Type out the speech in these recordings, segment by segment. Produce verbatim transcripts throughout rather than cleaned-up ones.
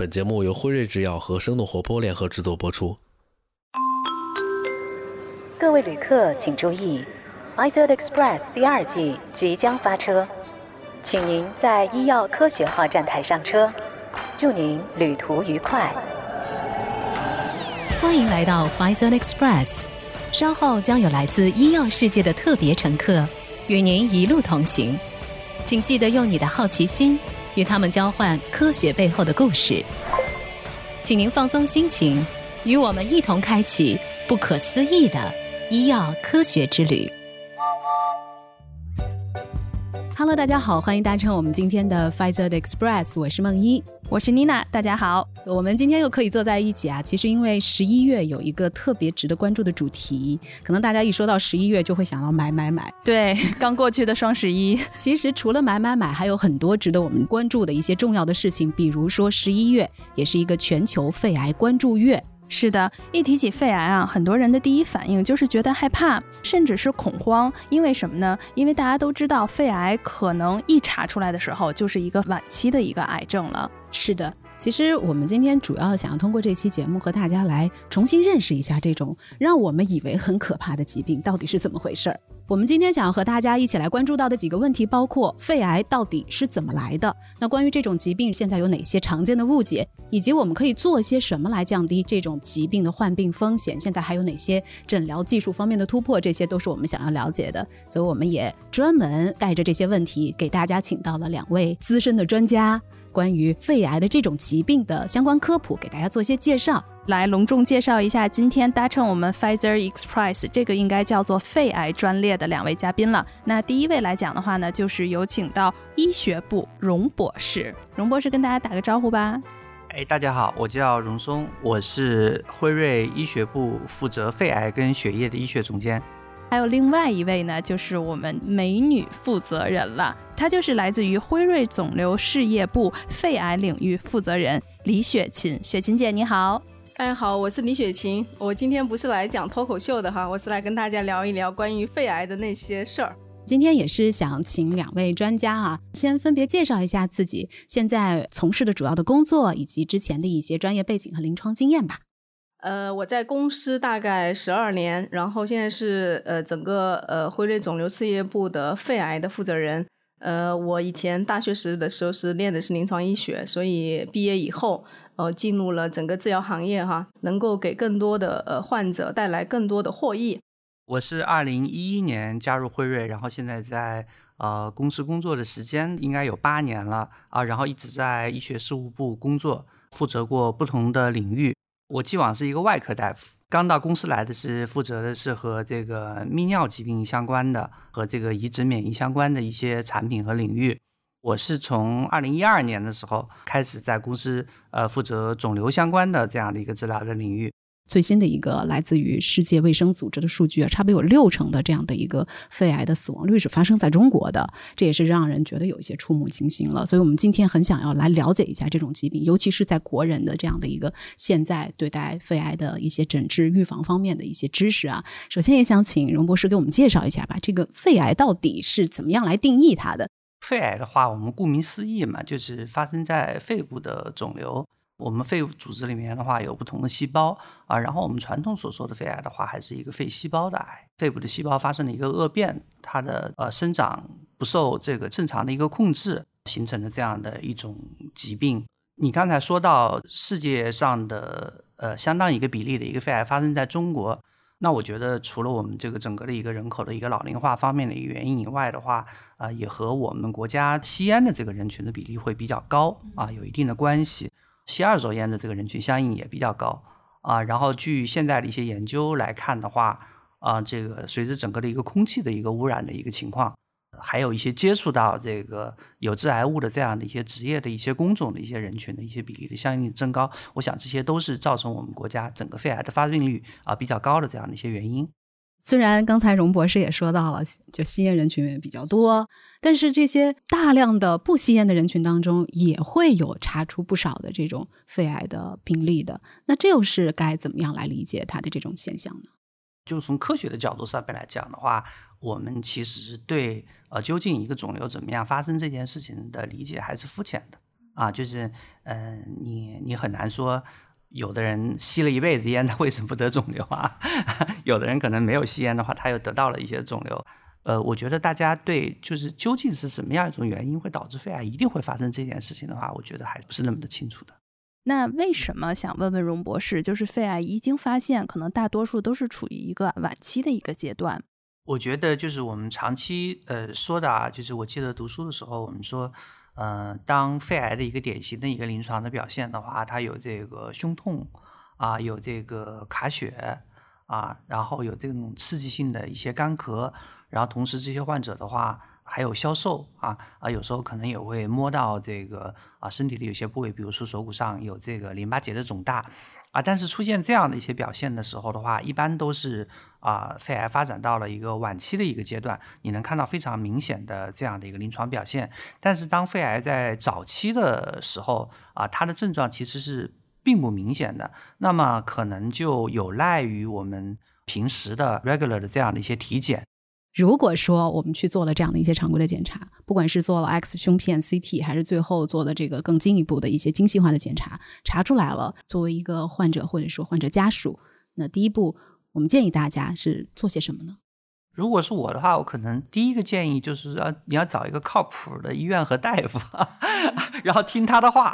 本节目由辉瑞制药和生动活泼联合制作播出。各位旅客请注意 Pfizer Express 第二季即将发车，请您在医药科学号站台上车，祝您旅途愉快。欢迎来到 Pfizer Express， 稍后将有来自医药世界的特别乘客与您一路同行，请记得用你的好奇心与他们交换科学背后的故事，请您放松心情，与我们一同开启不可思议的医药科学之旅。Hello， 大家好，欢迎搭乘我们今天的 Pfizer Express， 我是梦一，我是 Nina， 大家好。我们今天又可以坐在一起啊，其实因为十一月有一个特别值得关注的主题，可能大家一说到十一月就会想到买买买。对，刚过去的双十一。其实除了买买买，还有很多值得我们关注的一些重要的事情，比如说十一月也是一个全球肺癌关注月。是的，一提起肺癌啊，很多人的第一反应就是觉得害怕，甚至是恐慌。因为什么呢？因为大家都知道，肺癌可能一查出来的时候就是一个晚期的一个癌症了。是的，其实我们今天主要想要通过这期节目和大家来重新认识一下这种让我们以为很可怕的疾病到底是怎么回事儿。我们今天想要和大家一起来关注到的几个问题包括肺癌到底是怎么来的，那关于这种疾病现在有哪些常见的误解，以及我们可以做些什么来降低这种疾病的患病风险，现在还有哪些诊疗技术方面的突破，这些都是我们想要了解的。所以我们也专门带着这些问题给大家请到了两位资深的专家，关于肺癌的这种疾病的相关科普给大家做一些介绍。来隆重介绍一下今天搭乘我们 Pfizer Express 这个应该叫做肺癌专列的两位嘉宾了。那第一位来讲的话呢，就是有请到医学部荣博士。荣博士跟大家打个招呼吧。哎，大家好，我叫荣松，我是辉瑞医学部负责肺癌跟血液的医学总监。还有另外一位呢，就是我们美女负责人了，她就是来自于辉瑞肿瘤事业部肺癌领域负责人李雪琴。雪琴姐你好。大家好，我是李雪琴。我今天不是来讲脱口秀的哈，我是来跟大家聊一聊关于肺癌的那些事儿。今天也是想请两位专家啊，先分别介绍一下自己现在从事的主要的工作，以及之前的一些专业背景和临床经验吧。呃，我在公司大概十二年，然后现在是呃整个呃辉瑞肿瘤事业部的肺癌的负责人。呃，我以前大学时的时候是练的是临床医学，所以毕业以后呃进入了整个制药行业哈，能够给更多的呃患者带来更多的获益。我是二零一一年加入辉瑞，然后现在在呃公司工作的时间应该有八年了啊，然后一直在医学事务部工作，负责过不同的领域。我既往是一个外科大夫，刚到公司来的是负责的是和这个泌尿疾病相关的和这个移植免疫相关的一些产品和领域。我是从二零一二年的时候开始在公司呃负责肿瘤相关的这样的一个治疗的领域。最新的一个来自于世界卫生组织的数据，差不多有六成的这样的一个肺癌的死亡率是发生在中国的，这也是让人觉得有一些触目惊心了。所以我们今天很想要来了解一下这种疾病，尤其是在国人的这样的一个现在对待肺癌的一些诊治预防方面的一些知识啊。首先也想请荣博士给我们介绍一下吧，这个肺癌到底是怎么样来定义它的？肺癌的话，我们顾名思义嘛，就是发生在肺部的肿瘤。我们肺组织里面的话有不同的细胞啊，然后我们传统所说的肺癌的话还是一个肺细胞的癌，肺部的细胞发生了一个恶变，它的呃生长不受这个正常的一个控制，形成了这样的一种疾病。你刚才说到世界上的呃相当一个比例的一个肺癌发生在中国，那我觉得除了我们这个整个的一个人口的一个老龄化方面的一个原因以外的话，呃也和我们国家吸烟的这个人群的比例会比较高啊有一定的关系。吸二手烟的这个人群相应也比较高啊，然后据现在的一些研究来看的话啊，这个随着整个的一个空气的一个污染的一个情况，还有一些接触到这个有致癌物的这样的一些职业的一些工种的一些人群的一些比例的相应增高，我想这些都是造成我们国家整个肺癌的发病率啊比较高的这样的一些原因。虽然刚才荣博士也说到了，就吸烟人群也比较多，但是这些大量的不吸烟的人群当中也会有查出不少的这种肺癌的病例的，那这又是该怎么样来理解它的这种现象呢？就从科学的角度上面来讲的话，我们其实对呃究竟一个肿瘤怎么样发生这件事情的理解还是肤浅的啊，就是呃，你你很难说，有的人吸了一辈子烟，他为什么不得肿瘤啊？有的人可能没有吸烟的话，他又得到了一些肿瘤。呃，我觉得大家对就是究竟是什么样一种原因会导致肺癌一定会发生这件事情的话，我觉得还不是那么的清楚的。那为什么想问问荣博士，就是肺癌一经发现，可能大多数都是处于一个晚期的一个阶段？我觉得就是我们长期呃说的啊，就是我记得读书的时候我们说，呃，当肺癌的一个典型的一个临床的表现的话，它有这个胸痛啊，有这个卡血啊，然后有这种刺激性的一些干咳，然后同时这些患者的话还有消瘦啊啊，有时候可能也会摸到这个啊身体的有些部位，比如说锁骨上有这个淋巴结的肿大啊。但是出现这样的一些表现的时候的话，一般都是啊肺癌发展到了一个晚期的一个阶段，你能看到非常明显的这样的一个临床表现。但是当肺癌在早期的时候啊，它的症状其实是并不明显的，那么可能就有赖于我们平时的 regular 的这样的一些体检。如果说我们去做了这样的一些常规的检查，不管是做了 X 胸片 C T 还是最后做的这个更进一步的一些精细化的检查，查出来了，作为一个患者或者说患者家属，那第一步我们建议大家是做些什么呢？如果是我的话，我可能第一个建议就是啊，你要找一个靠谱的医院和大夫，然后听他的话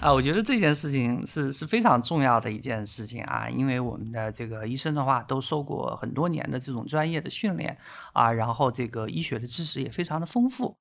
啊。我觉得这件事情是是非常重要的一件事情啊，因为我们的这个医生的话都受过很多年的这种专业的训练啊，然后这个医学的知识也非常的丰富。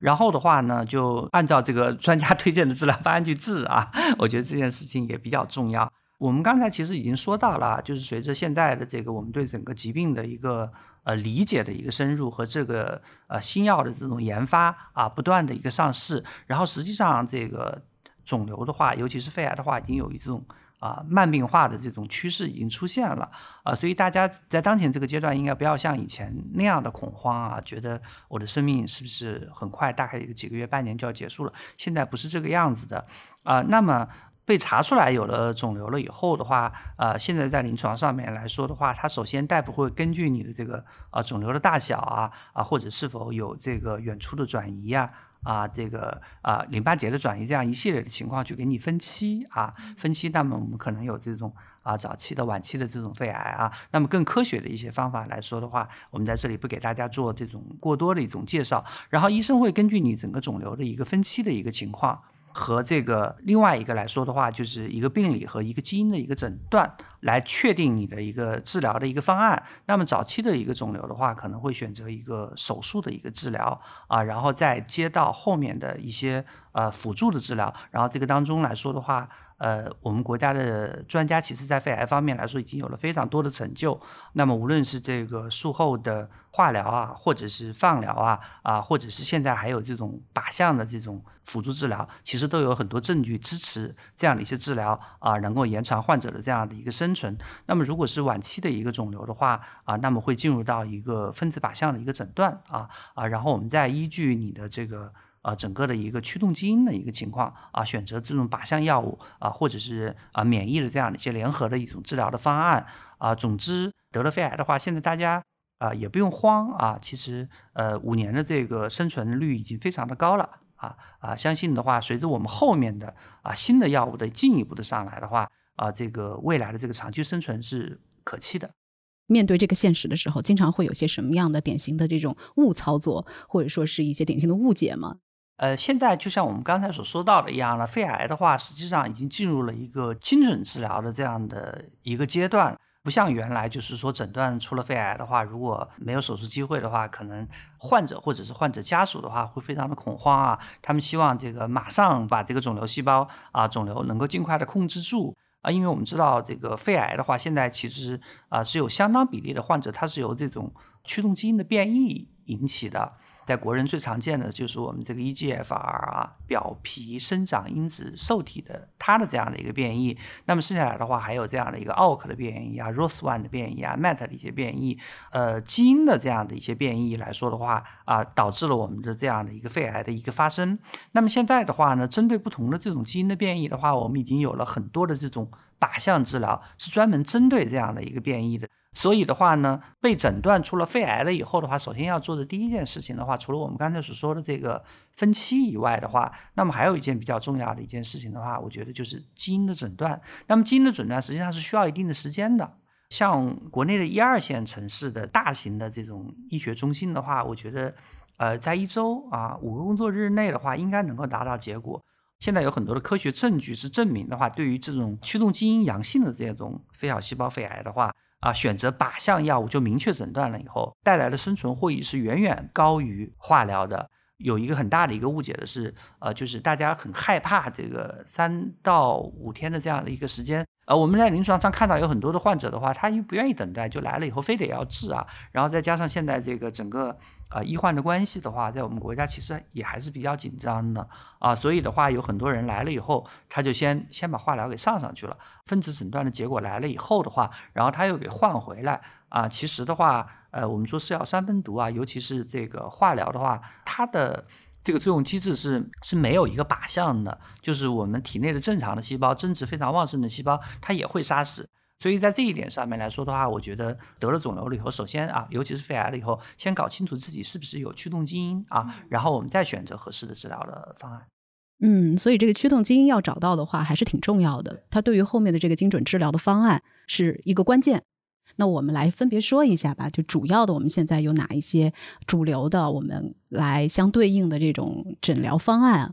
然后的话呢，就按照这个专家推荐的治疗方案去治啊，我觉得这件事情也比较重要。我们刚才其实已经说到了，就是随着现在的这个我们对整个疾病的一个呃理解的一个深入和这个呃新药的这种研发啊，不断的一个上市，然后实际上这个肿瘤的话，尤其是肺癌的话，已经有一种啊慢病化的这种趋势已经出现了啊，所以大家在当前这个阶段应该不要像以前那样的恐慌啊，觉得我的生命是不是很快大概有几个月半年就要结束了，现在不是这个样子的啊。那么被查出来有了肿瘤了以后的话，呃，现在在临床上面来说的话，它首先大夫会根据你的这个呃肿瘤的大小啊啊，或者是否有这个远处的转移啊啊，这个啊淋巴结的转移这样一系列的情况去给你分期啊分期。那么我们可能有这种啊早期的、晚期的这种肺癌啊。那么更科学的一些方法来说的话，我们在这里不给大家做这种过多的一种介绍。然后医生会根据你整个肿瘤的一个分期的一个情况。和这个另外一个来说的话，就是一个病理和一个基因的一个诊断来确定你的一个治疗的一个方案。那么早期的一个肿瘤的话，可能会选择一个手术的一个治疗啊，然后再接到后面的一些呃辅助的治疗。然后这个当中来说的话，呃，我们国家的专家其实在肺癌方面来说已经有了非常多的成就。那么无论是这个术后的化疗啊，或者是放疗啊，啊，或者是现在还有这种靶向的这种辅助治疗，其实都有很多证据支持这样的一些治疗啊，能够延长患者的这样的一个生存。那么如果是晚期的一个肿瘤的话啊，那么会进入到一个分子靶向的一个诊断啊啊，然后我们再依据你的这个。啊、呃，整个的一个驱动基因的一个情况啊，选择这种靶向药物啊，或者是啊免疫的这样的一些联合的一种治疗的方案啊。总之，得了肺癌的话，现在大家啊也不用慌啊，其实呃五年的这个生存率已经非常的高了啊啊，相信的话，随着我们后面的啊新的药物的进一步的上来的话啊，这个未来的这个长期生存是可期的。面对这个现实的时候，经常会有些什么样的典型的这种误操作，或者说是一些典型的误解吗？呃，现在就像我们刚才所说到的一样了，肺癌的话实际上已经进入了一个精准治疗的这样的一个阶段，不像原来就是说诊断出了肺癌的话，如果没有手术机会的话，可能患者或者是患者家属的话会非常的恐慌啊，他们希望这个马上把这个肿瘤细胞啊肿瘤能够尽快的控制住啊，因为我们知道这个肺癌的话，现在其实啊是有相当比例的患者它是由这种驱动基因的变异引起的。在国人最常见的就是我们这个 E G F R 啊表皮生长因子受体的它的这样的一个变异，那么剩下来的话还有这样的一个 A L K 的变异啊 R O S 一 的变异啊 M E T 的一些变异，呃基因的这样的一些变异来说的话啊、呃、导致了我们的这样的一个肺癌的一个发生。那么现在的话呢，针对不同的这种基因的变异的话，我们已经有了很多的这种靶向治疗，是专门针对这样的一个变异的。所以的话呢，被诊断出了肺癌了以后的话，首先要做的第一件事情的话，除了我们刚才所说的这个分期以外的话，那么还有一件比较重要的一件事情的话，我觉得就是基因的诊断。那么基因的诊断实际上是需要一定的时间的。像国内的一二线城市的大型的这种医学中心的话，我觉得呃，在一周啊五个工作日内的话，应该能够达到结果。现在有很多的科学证据是证明的话，对于这种驱动基因阳性的这种非小细胞肺癌的话啊，选择靶向药物就明确诊断了以后，带来的生存获益是远远高于化疗的。有一个很大的一个误解的是，呃，就是大家很害怕这个三到五天的这样的一个时间。呃，我们在临床上看到有很多的患者的话，他又不愿意等待，就来了以后非得要治啊。然后再加上现在这个整个呃医患的关系的话，在我们国家其实也还是比较紧张的啊，所以的话有很多人来了以后，他就先先把化疗给上上去了，分子诊断的结果来了以后的话，然后他又给换回来啊。其实的话，呃，我们说是药三分毒啊，尤其是这个化疗的话，它的这个作用机制是是没有一个靶向的，就是我们体内的正常的细胞，增殖非常旺盛的细胞，它也会杀死。所以在这一点上面来说的话，我觉得得了肿瘤了以后，首先啊，尤其是肺癌了以后，先搞清楚自己是不是有驱动基因啊，然后我们再选择合适的治疗的方案。嗯，所以这个驱动基因要找到的话还是挺重要的，它对于后面的这个精准治疗的方案是一个关键。那我们来分别说一下吧，就主要的我们现在有哪一些主流的我们来相对应的这种诊疗方案。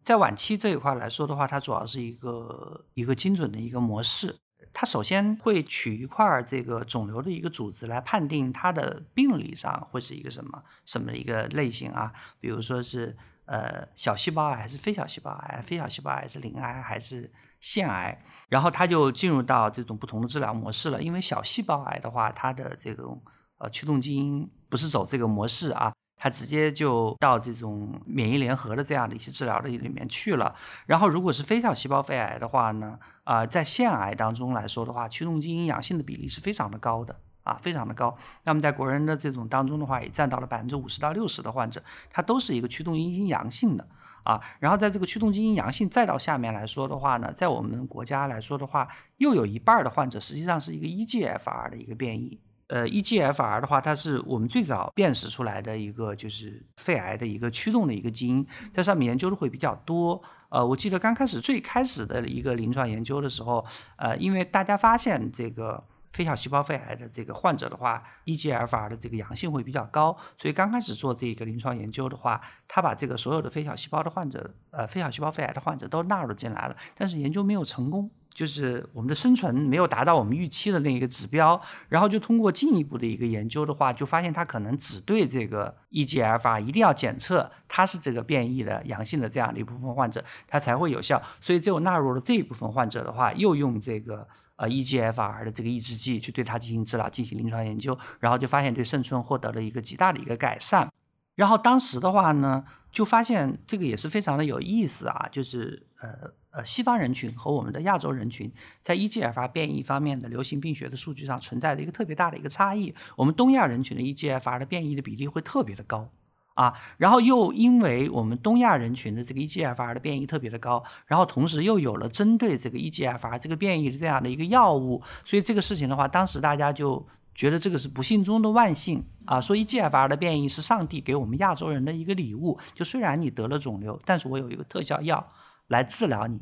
在晚期这一块来说的话，它主要是一个一个精准的一个模式。它首先会取一块这个肿瘤的一个组织来判定它的病理上会是一个什么什么一个类型啊，比如说是呃小细胞癌还是非小细胞癌，非小细胞癌是鳞癌还是腺癌，然后它就进入到这种不同的治疗模式了。因为小细胞癌的话，它的这种呃驱动基因不是走这个模式啊，它直接就到这种免疫联合的这样的一些治疗的里面去了。然后如果是非小细胞肺癌的话呢，呃，在腺癌当中来说的话，驱动基因阳性的比例是非常的高的啊，非常的高。那么在国人的这种当中的话，也占到了 百分之五十到百分之六十 的患者，它都是一个驱动基因阳性的啊。然后在这个驱动基因阳性再到下面来说的话呢，在我们国家来说的话，又有一半的患者实际上是一个 E G F R 的一个变异。呃 E G F R 的话，它是我们最早辨识出来的一个就是肺癌的一个驱动的一个基因，在上面研究的会比较多。呃，我记得刚开始最开始的一个临床研究的时候，呃，因为大家发现这个非小细胞肺癌的这个患者的话 E G F R 的这个阳性会比较高，所以刚开始做这个临床研究的话，他把这个所有的非小细胞的患者呃，非小细胞肺癌的患者都纳入进来了，但是研究没有成功，就是我们的生存没有达到我们预期的那个指标。然后就通过进一步的一个研究的话，就发现它可能只对这个 E G F R 一定要检测它是这个变异的阳性的这样的一部分患者，它才会有效。所以只有纳入了这一部分患者的话，又用这个呃 E G F R 的这个抑制剂去对它进行治疗，进行临床研究，然后就发现对生存获得了一个极大的一个改善。然后当时的话呢，就发现这个也是非常的有意思啊，就是呃呃西方人群和我们的亚洲人群在 E G F R 变异方面的流行病学的数据上存在着一个特别大的一个差异。我们东亚人群的 E G F R 的变异的比例会特别的高啊，然后又因为我们东亚人群的这个 E G F R 的变异特别的高，然后同时又有了针对这个 E G F R 这个变异的这样的一个药物，所以这个事情的话，当时大家就觉得这个是不幸中的万幸啊，说 E G F R 的变异是上帝给我们亚洲人的一个礼物，就虽然你得了肿瘤，但是我有一个特效药来治疗你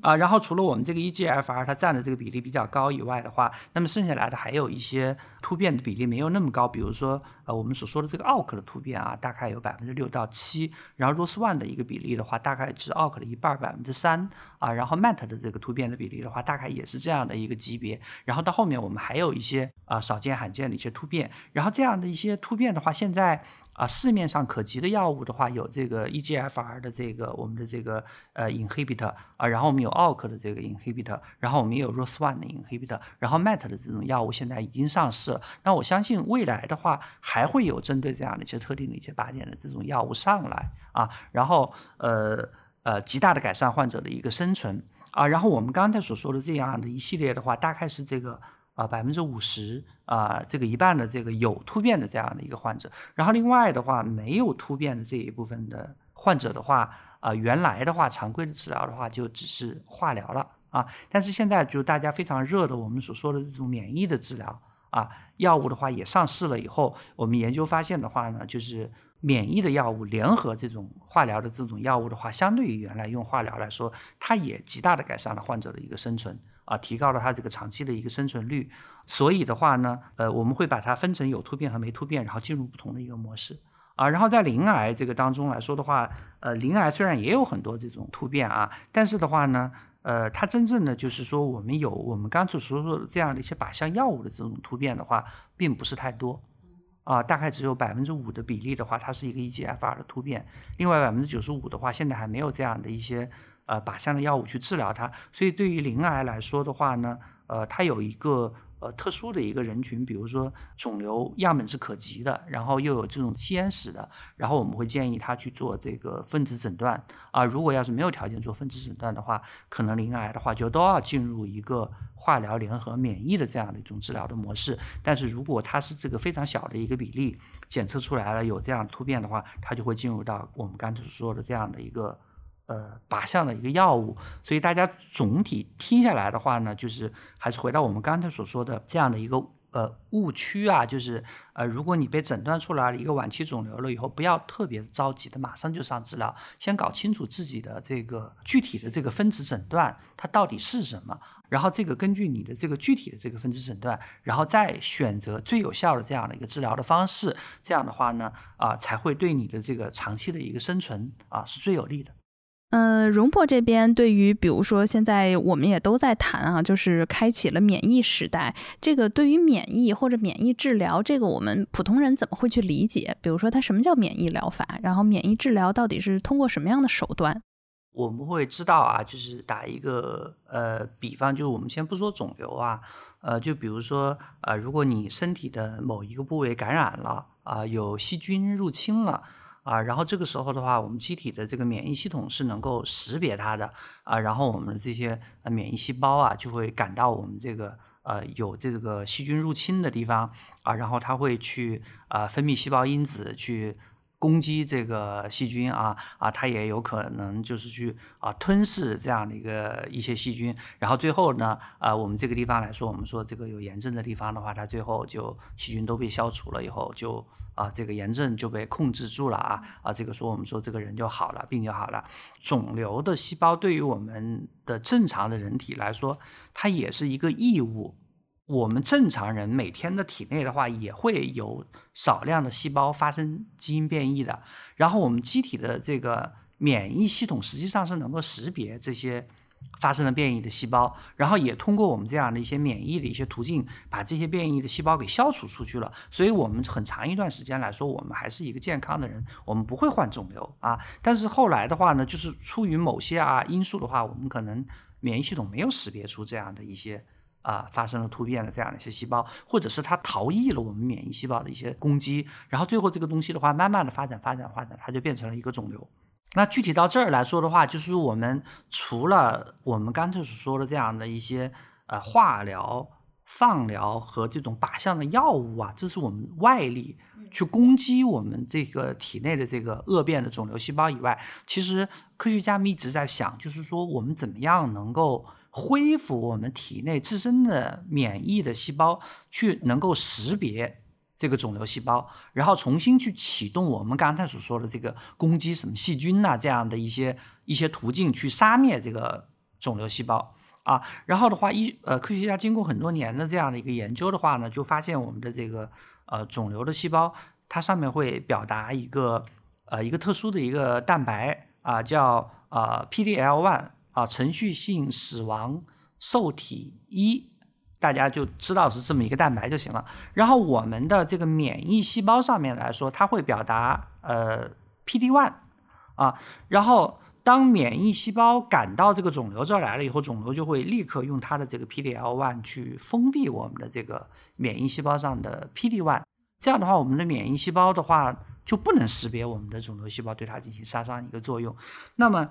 啊。然后除了我们这个 E G F R 它占的这个比例比较高以外的话，那么剩下来的还有一些突变的比例没有那么高，比如说呃我们所说的这个 A L K 的突变啊，大概有 百分之六到百分之七， 然后 R O S 一 的一个比例的话大概是 A L K 的一半 百分之三 啊，然后 M E T 的这个突变的比例的话大概也是这样的一个级别。然后到后面我们还有一些啊、呃、少见罕见的一些突变。然后这样的一些突变的话，现在啊，市面上可及的药物的话，有这个 E G F R 的这个我们的这个呃 inhibitor 啊，然后我们有 A L K 的这个 inhibitor， 然后我们也有 R O S 一 的 inhibitor， 然后 M E T 的这种药物现在已经上市了。那我相信未来的话，还会有针对这样的一些特定的一些靶点的这种药物上来啊，然后呃呃极大的改善患者的一个生存啊。然后我们刚才所说的这样的一系列的话，大概是这个。啊，百分之五十啊，这个一半的这个有突变的这样的一个患者。然后另外的话，没有突变的这一部分的患者的话，啊、呃，原来的话常规的治疗的话就只是化疗了啊。但是现在就大家非常热的我们所说的这种免疫的治疗啊，药物的话也上市了以后，我们研究发现的话呢，就是免疫的药物联合这种化疗的这种药物的话，相对于原来用化疗来说，它也极大的改善了患者的一个生存。啊，提高了它这个长期的一个生存率，所以的话呢，呃，我们会把它分成有突变和没突变，然后进入不同的一个模式啊。然后在鳞癌这个当中来说的话，呃，鳞癌虽然也有很多这种突变啊，但是的话呢，呃，它真正的就是说我们有我们刚才所说的这样的一些靶向药物的这种突变的话，并不是太多啊，大概只有百分之五的比例的话，它是一个 E G F R 的突变，另外百分之九十五的话，现在还没有这样的一些。呃，靶向的药物去治疗它，所以对于鳞癌来说的话呢，呃，它有一个呃特殊的一个人群，比如说肿瘤样本是可及的，然后又有这种基因史的，然后我们会建议他去做这个分子诊断啊、呃。如果要是没有条件做分子诊断的话，可能鳞癌的话就都要进入一个化疗联合免疫的这样的一种治疗的模式。但是如果它是这个非常小的一个比例检测出来了有这样突变的话，它就会进入到我们刚才说的这样的一个。呃，靶向的一个药物，所以大家总体听下来的话呢，就是还是回到我们刚才所说的这样的一个呃误区啊，就是呃，如果你被诊断出来了一个晚期肿瘤了以后，不要特别着急的马上就上治疗，先搞清楚自己的这个具体的这个分子诊断它到底是什么，然后这个根据你的这个具体的这个分子诊断，然后再选择最有效的这样的一个治疗的方式，这样的话呢，啊、呃，才会对你的这个长期的一个生存啊、呃、是最有利的。嗯，荣珀这边对于比如说现在我们也都在谈啊，就是开启了免疫时代，这个对于免疫或者免疫治疗，这个我们普通人怎么会去理解？比如说它什么叫免疫疗法，然后免疫治疗到底是通过什么样的手段？我们会知道啊，就是打一个呃比方，就是我们先不说肿瘤啊，呃，就比如说呃，如果你身体的某一个部位感染了啊、呃，有细菌入侵了。啊，然后这个时候的话，我们机体的这个免疫系统是能够识别它的啊，然后我们的这些免疫细胞啊，就会赶到我们这个呃有这个细菌入侵的地方啊，然后它会去啊、呃、分泌细胞因子去攻击这个细菌啊啊，它也有可能就是去啊吞噬这样的一个一些细菌，然后最后呢啊，我们这个地方来说，我们说这个有炎症的地方的话，它最后就细菌都被消除了以后就。啊，这个炎症就被控制住了啊啊，这个说我们说这个人就好了，病就好了。肿瘤的细胞对于我们的正常的人体来说，它也是一个异物。我们正常人每天的体内的话，也会有少量的细胞发生基因变异的。然后我们机体的这个免疫系统实际上是能够识别这些发生了变异的细胞，然后也通过我们这样的一些免疫的一些途径，把这些变异的细胞给消除出去了。所以我们很长一段时间来说，我们还是一个健康的人，我们不会患肿瘤啊。但是后来的话呢，就是出于某些啊因素的话，我们可能免疫系统没有识别出这样的一些啊发生了突变的这样的一些细胞，或者是它逃逸了我们免疫细胞的一些攻击，然后最后这个东西的话，慢慢的发展发展发展，它就变成了一个肿瘤。那具体到这儿来说的话，就是我们除了我们刚才所说的这样的一些呃化疗、放疗和这种靶向的药物啊，这是我们外力去攻击我们这个体内的这个恶变的肿瘤细胞以外，其实科学家们一直在想，就是说我们怎么样能够恢复我们体内自身的免疫的细胞，去能够识别这个肿瘤细胞，然后重新去启动我们刚才所说的这个攻击什么细菌呐、啊、这样的一些一些途径去杀灭这个肿瘤细胞啊。然后的话，一呃科学家经过很多年的这样的一个研究的话呢，就发现我们的这个呃肿瘤的细胞，它上面会表达一个呃一个特殊的一个蛋白啊、呃，叫啊、呃、P D L 一 啊、呃、程序性死亡受体一。大家就知道是这么一个蛋白就行了。然后我们的这个免疫细胞上面来说，它会表达呃 P D 一 啊。然后当免疫细胞赶到这个肿瘤这儿来了以后，肿瘤就会立刻用它的这个 P D L 一 去封闭我们的这个免疫细胞上的 P D 一。这样的话，我们的免疫细胞的话就不能识别我们的肿瘤细胞，对它进行杀伤一个作用。那么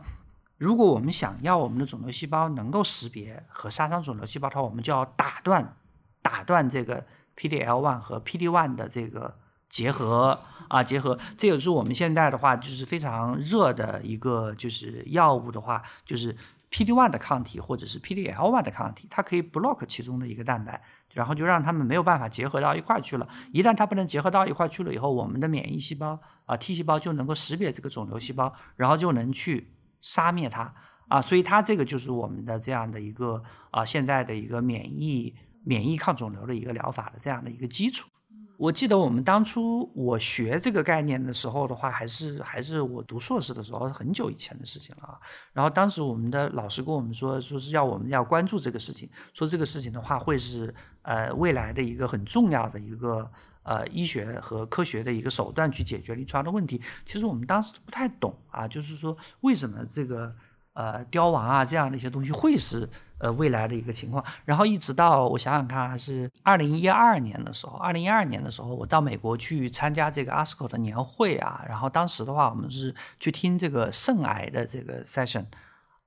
如果我们想要我们的肿瘤细胞能够识别和杀伤肿瘤细胞的话，我们就要打断打断这个 P D L 一 和 P D 一 的这个结合啊结合，这也是我们现在的话就是非常热的一个就是药物的话，就是 P D 一 的抗体或者是 P D L 一 的抗体，它可以 block 其中的一个蛋白，然后就让它们没有办法结合到一块去了。一旦它不能结合到一块去了以后，我们的免疫细胞啊、呃、T 细胞就能够识别这个肿瘤细胞，然后就能去杀灭它啊。所以它这个就是我们的这样的一个啊、呃、现在的一个免疫免疫抗肿瘤的一个疗法的这样的一个基础。我记得我们当初我学这个概念的时候的话，还是还是我读硕士的时候，很久以前的事情了啊。然后当时我们的老师跟我们说，说是要我们要关注这个事情，说这个事情的话会是呃未来的一个很重要的一个呃医学和科学的一个手段去解决临床的问题。其实我们当时不太懂啊，就是说为什么这个呃凋亡啊这样的一些东西会是呃，未来的一个情况。然后一直到我想想看，还是二零一二年的时候，二零一二年的时候，我到美国去参加这个 ASCO 的年会啊。然后当时的话，我们是去听这个肾癌的这个 session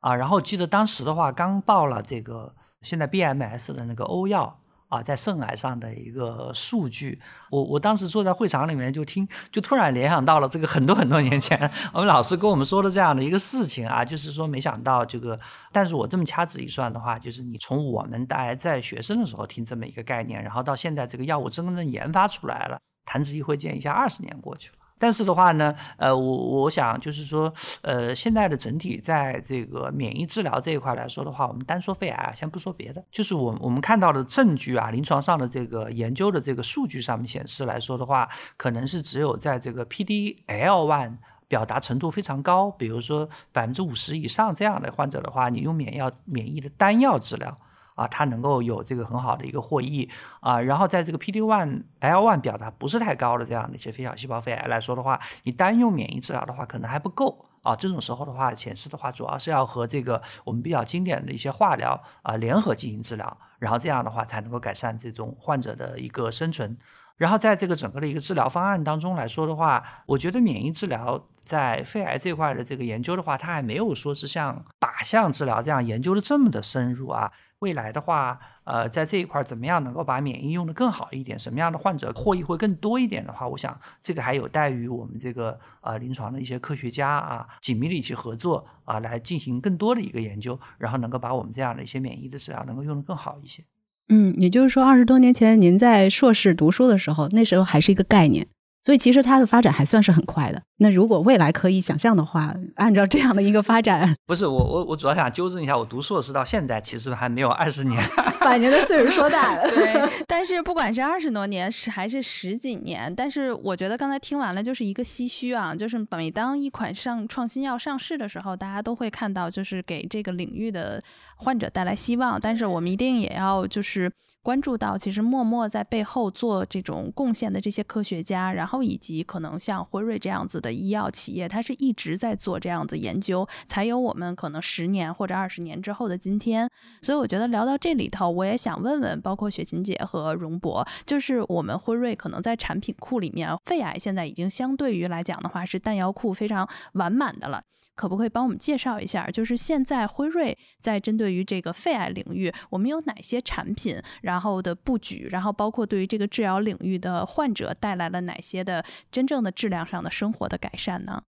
啊。然后记得当时的话，刚报了这个现在 B M S 的那个欧药啊，在肾癌上的一个数据。我我当时坐在会场里面就听，就突然联想到了这个很多很多年前我们老师跟我们说的这样的一个事情啊，就是说没想到这个。但是我这么掐指一算的话，就是你从我们大家在学生的时候听这么一个概念，然后到现在这个药物真正研发出来了，弹指一挥间一下二十年过去了。但是的话呢，呃，我我想就是说，呃，现在的整体在这个免疫治疗这一块来说的话，我们单说肺癌啊，先不说别的，就是我我们看到的证据啊，临床上的这个研究的这个数据上面显示来说的话，可能是只有在这个 P D L 一 表达程度非常高，比如说百分之五十以上这样的患者的话，你用免药免疫的单药治疗。啊，它能够有这个很好的一个获益啊。然后在这个 P D 一 L 一 表达不是太高的这样的一些非小细胞肺癌来说的话，你单用免疫治疗的话可能还不够啊。这种时候的话，显示的话主要是要和这个我们比较经典的一些化疗啊联合进行治疗，然后这样的话才能够改善这种患者的一个生存。然后在这个整个的一个治疗方案当中来说的话，我觉得免疫治疗在肺癌这块的这个研究的话，它还没有说是像靶向治疗这样研究的这么的深入啊。未来的话，呃，在这一块怎么样能够把免疫用得更好一点，什么样的患者获益会更多一点的话，我想这个还有待于我们这个呃临床的一些科学家啊紧密的一起合作啊，来进行更多的一个研究，然后能够把我们这样的一些免疫的治疗能够用得更好一些。嗯，也就是说，二十多年前您在硕士读书的时候，那时候还是一个概念，所以其实它的发展还算是很快的。那如果未来可以想象的话，按照这样的一个发展，不是我我我主要想纠正一下，我读硕士到现在其实还没有二十年，把您的岁数说大了。对，但是不管是二十多年是还是十几年，但是我觉得刚才听完了就是一个唏嘘啊，就是每当一款上创新药上市的时候，大家都会看到就是给这个领域的患者带来希望，但是我们一定也要就是关注到其实默默在背后做这种贡献的这些科学家，然后以及可能像辉瑞这样子的医药企业，它是一直在做这样子研究，才有我们可能十年或者二十年之后的今天。所以我觉得聊到这里头，我也想问问包括雪琴姐和荣博，就是我们辉瑞可能在产品库里面，肺癌现在已经相对于来讲的话是弹药库非常完满的了，可不可以帮我们介绍一下，就是现在辉瑞在针对于这个肺癌领域，我们有哪些产品，然后的布局，然后包括对于这个治疗领域的患者带来了哪些的真正的质量上的生活的改善呢？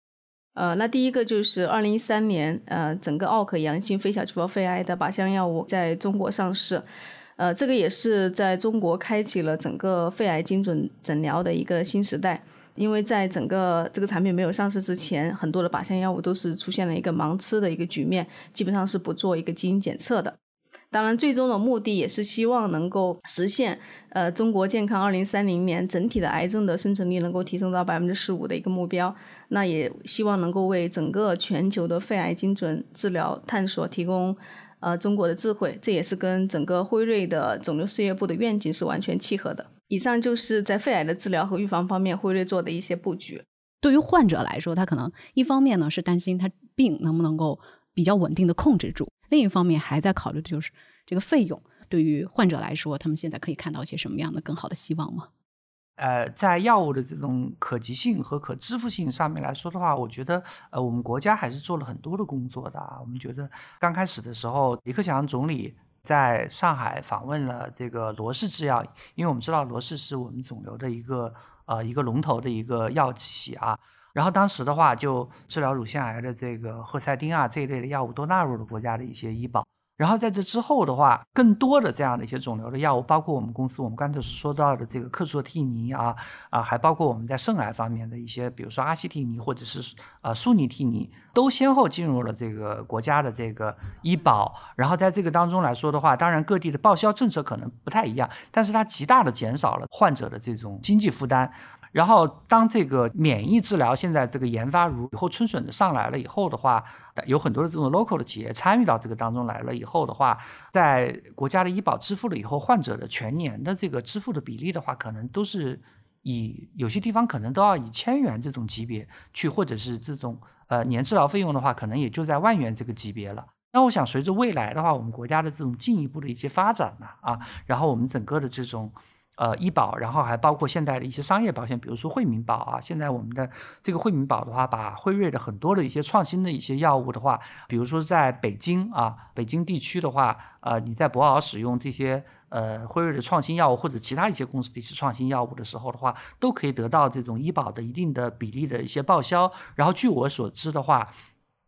呃，那第一个就是二零一三年，呃，整个 A L K 阳性非小细胞肺癌的靶向药物在中国上市，呃，这个也是在中国开启了整个肺癌精准诊疗的一个新时代。因为在整个这个产品没有上市之前，很多的靶向药物都是出现了一个盲吃的一个局面，基本上是不做一个基因检测的。当然最终的目的也是希望能够实现呃，中国健康二零三零年整体的癌症的生存率能够提升到 百分之十五 的一个目标，那也希望能够为整个全球的肺癌精准治疗探索提供呃中国的智慧，这也是跟整个辉瑞的肿瘤事业部的愿景是完全契合的。以上就是在肺癌的治疗和预防方面辉瑞做的一些布局。对于患者来说，他可能一方面呢是担心他病能不能够比较稳定的控制住，另一方面还在考虑的就是这个费用。对于患者来说，他们现在可以看到一些什么样的更好的希望吗？呃，在药物的这种可及性和可支付性上面来说的话，我觉得呃，我们国家还是做了很多的工作的啊。我们觉得刚开始的时候，李克强总理在上海访问了这个罗氏制药，因为我们知道罗氏是我们肿瘤的一个呃一个龙头的一个药企啊。然后当时的话，就治疗乳腺癌的这个赫塞丁啊这一类的药物都纳入了国家的一些医保。然后在这之后的话，更多的这样的一些肿瘤的药物，包括我们公司我们刚才所说到的这个克唑替尼啊啊，还包括我们在肾癌方面的一些，比如说阿西替尼或者是啊速尼替尼，都先后进入了这个国家的这个医保。然后在这个当中来说的话，当然各地的报销政策可能不太一样，但是它极大的减少了患者的这种经济负担。然后当这个免疫治疗现在这个研发如雨后春笋的上来了以后的话，有很多的这种 local 的企业参与到这个当中来了以后的话，在国家的医保支付了以后，患者的全年的这个支付的比例的话，可能都是以有些地方可能都要以千元这种级别去，或者是这种呃年治疗费用的话，可能也就在万元这个级别了。那我想随着未来的话，我们国家的这种进一步的一些发展呢 啊, 啊，然后我们整个的这种呃，医保，然后还包括现在的一些商业保险，比如说惠民保啊。现在我们的这个惠民保的话，把辉瑞的很多的一些创新的一些药物的话，比如说在北京啊，北京地区的话，呃，你在博鳌使用这些呃辉瑞的创新药物或者其他一些公司的一些创新药物的时候的话，都可以得到这种医保的一定的比例的一些报销。然后据我所知的话，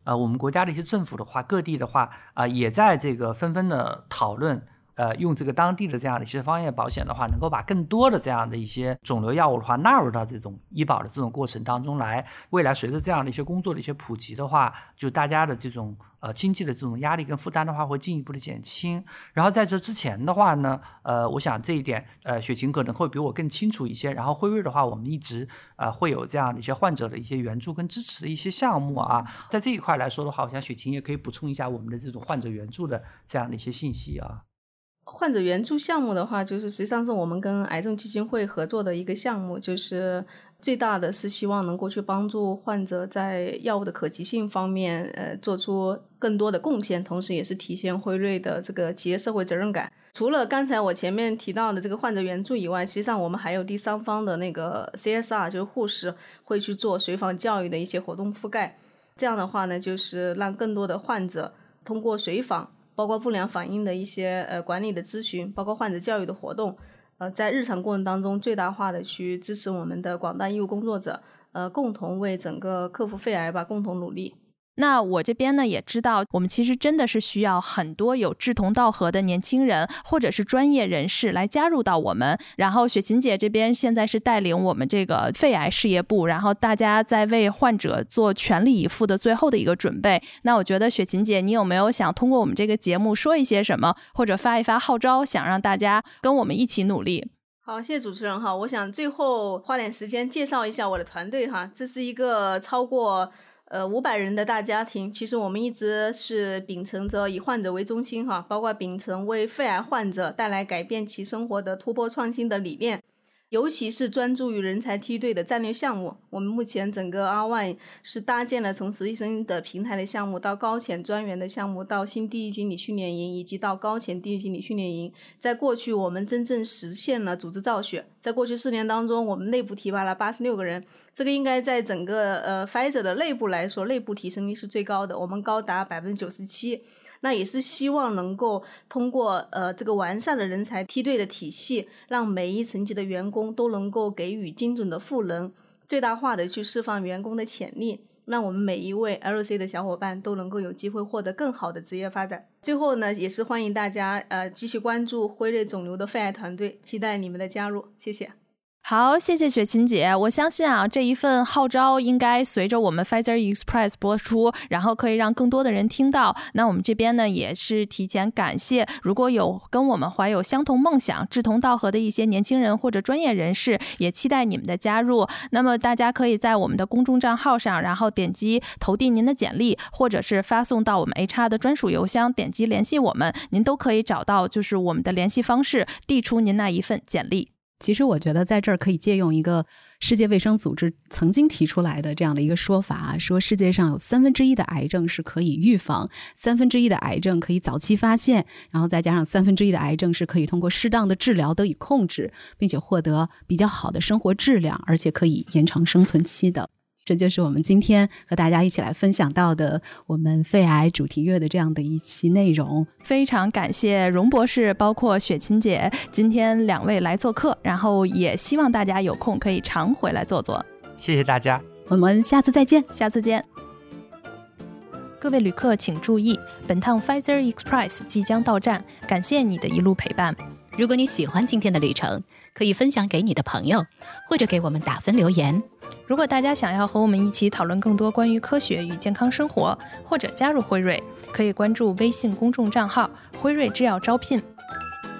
呃，我们国家的一些政府的话，各地的话啊、呃，也在这个纷纷的讨论。呃，用这个当地的这样的一些商业保险的话，能够把更多的这样的一些肿瘤药物的话纳入到这种医保的这种过程当中来。未来随着这样的一些工作的一些普及的话，就大家的这种呃经济的这种压力跟负担的话，会进一步的减轻。然后在这之前的话呢，呃，我想这一点，呃，雪晴可能会比我更清楚一些。然后辉瑞的话，我们一直呃会有这样的一些患者的一些援助跟支持的一些项目啊。在这一块来说的话，我想雪晴也可以补充一下我们的这种患者援助的这样的一些信息啊。患者援助项目的话，就是实际上是我们跟癌症基金会合作的一个项目，就是最大的是希望能够去帮助患者在药物的可及性方面呃，做出更多的贡献，同时也是体现辉瑞的这个企业社会责任感。除了刚才我前面提到的这个患者援助以外，实际上我们还有第三方的那个 C S R， 就是护士会去做随访教育的一些活动覆盖。这样的话呢，就是让更多的患者通过随访，包括不良反应的一些呃管理的咨询，包括患者教育的活动，呃，在日常过程当中最大化的去支持我们的广大医务工作者，呃，共同为整个克服肺癌吧，共同努力。那我这边呢也知道，我们其实真的是需要很多有志同道合的年轻人或者是专业人士来加入到我们。然后雪晴姐这边现在是带领我们这个肺癌事业部，然后大家在为患者做全力以赴的最后的一个准备。那我觉得雪晴姐，你有没有想通过我们这个节目说一些什么，或者发一发号召，想让大家跟我们一起努力？好，谢谢主持人哈。我想最后花点时间介绍一下我的团队哈，这是一个超过呃，五百人的大家庭。其实我们一直是秉承着以患者为中心哈，包括秉承为肺癌患者带来改变其生活的突破创新的理念，尤其是专注于人才梯队的战略项目。我们目前整个 R O S 一 是搭建了从实习生的平台的项目，到高潜专员的项目，到新地域经理训练营，以及到高潜地域经理训练营。在过去我们真正实现了组织造血，在过去四年当中，我们内部提拔了八十六个人，这个应该在整个呃 Pfizer 的内部来说，内部提升率是最高的，我们高达 百分之九十七。 那也是希望能够通过呃这个完善的人才梯队的体系，让每一层级的员工都能够给予精准的赋能，最大化的去释放员工的潜力，让我们每一位 R O C 的小伙伴都能够有机会获得更好的职业发展。最后呢，也是欢迎大家呃继续关注辉瑞肿瘤的肺癌团队，期待你们的加入，谢谢。好，谢谢雪晴姐。我相信啊，这一份号召应该随着我们 Pfizer Express 播出，然后可以让更多的人听到。那我们这边呢，也是提前感谢，如果有跟我们怀有相同梦想、志同道合的一些年轻人或者专业人士，也期待你们的加入。那么大家可以在我们的公众账号上，然后点击投递您的简历，或者是发送到我们 H R 的专属邮箱，点击联系我们，您都可以找到就是我们的联系方式，递出您那一份简历。其实我觉得在这儿可以借用一个世界卫生组织曾经提出来的这样的一个说法啊，说世界上有三分之一的癌症是可以预防，三分之一的癌症可以早期发现，然后再加上三分之一的癌症是可以通过适当的治疗得以控制，并且获得比较好的生活质量，而且可以延长生存期的。这就是我们今天和大家一起来分享到的我们肺癌主题月的这样的一期内容。非常感谢荣博士包括雪晴姐今天两位来做客，然后也希望大家有空可以常回来坐坐。谢谢大家。我们下次再见，下次见。各位旅客请注意，本趟 Pfizer Express 即将到站，感谢你的一路陪伴。如果你喜欢今天的旅程，可以分享给你的朋友，或者给我们打分留言。如果大家想要和我们一起讨论更多关于科学与健康生活，或者加入辉瑞，可以关注微信公众账号辉瑞制药招聘。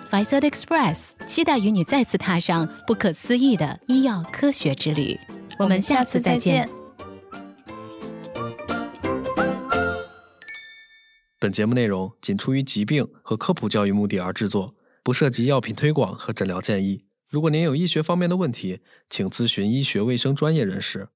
Pfizer Express 期待与你再次踏上不可思议的医药科学之旅，我们下次再见。本节目内容仅出于疾病和科普教育目的而制作，不涉及药品推广和诊疗建议。如果您有医学方面的问题，请咨询医学卫生专业人士。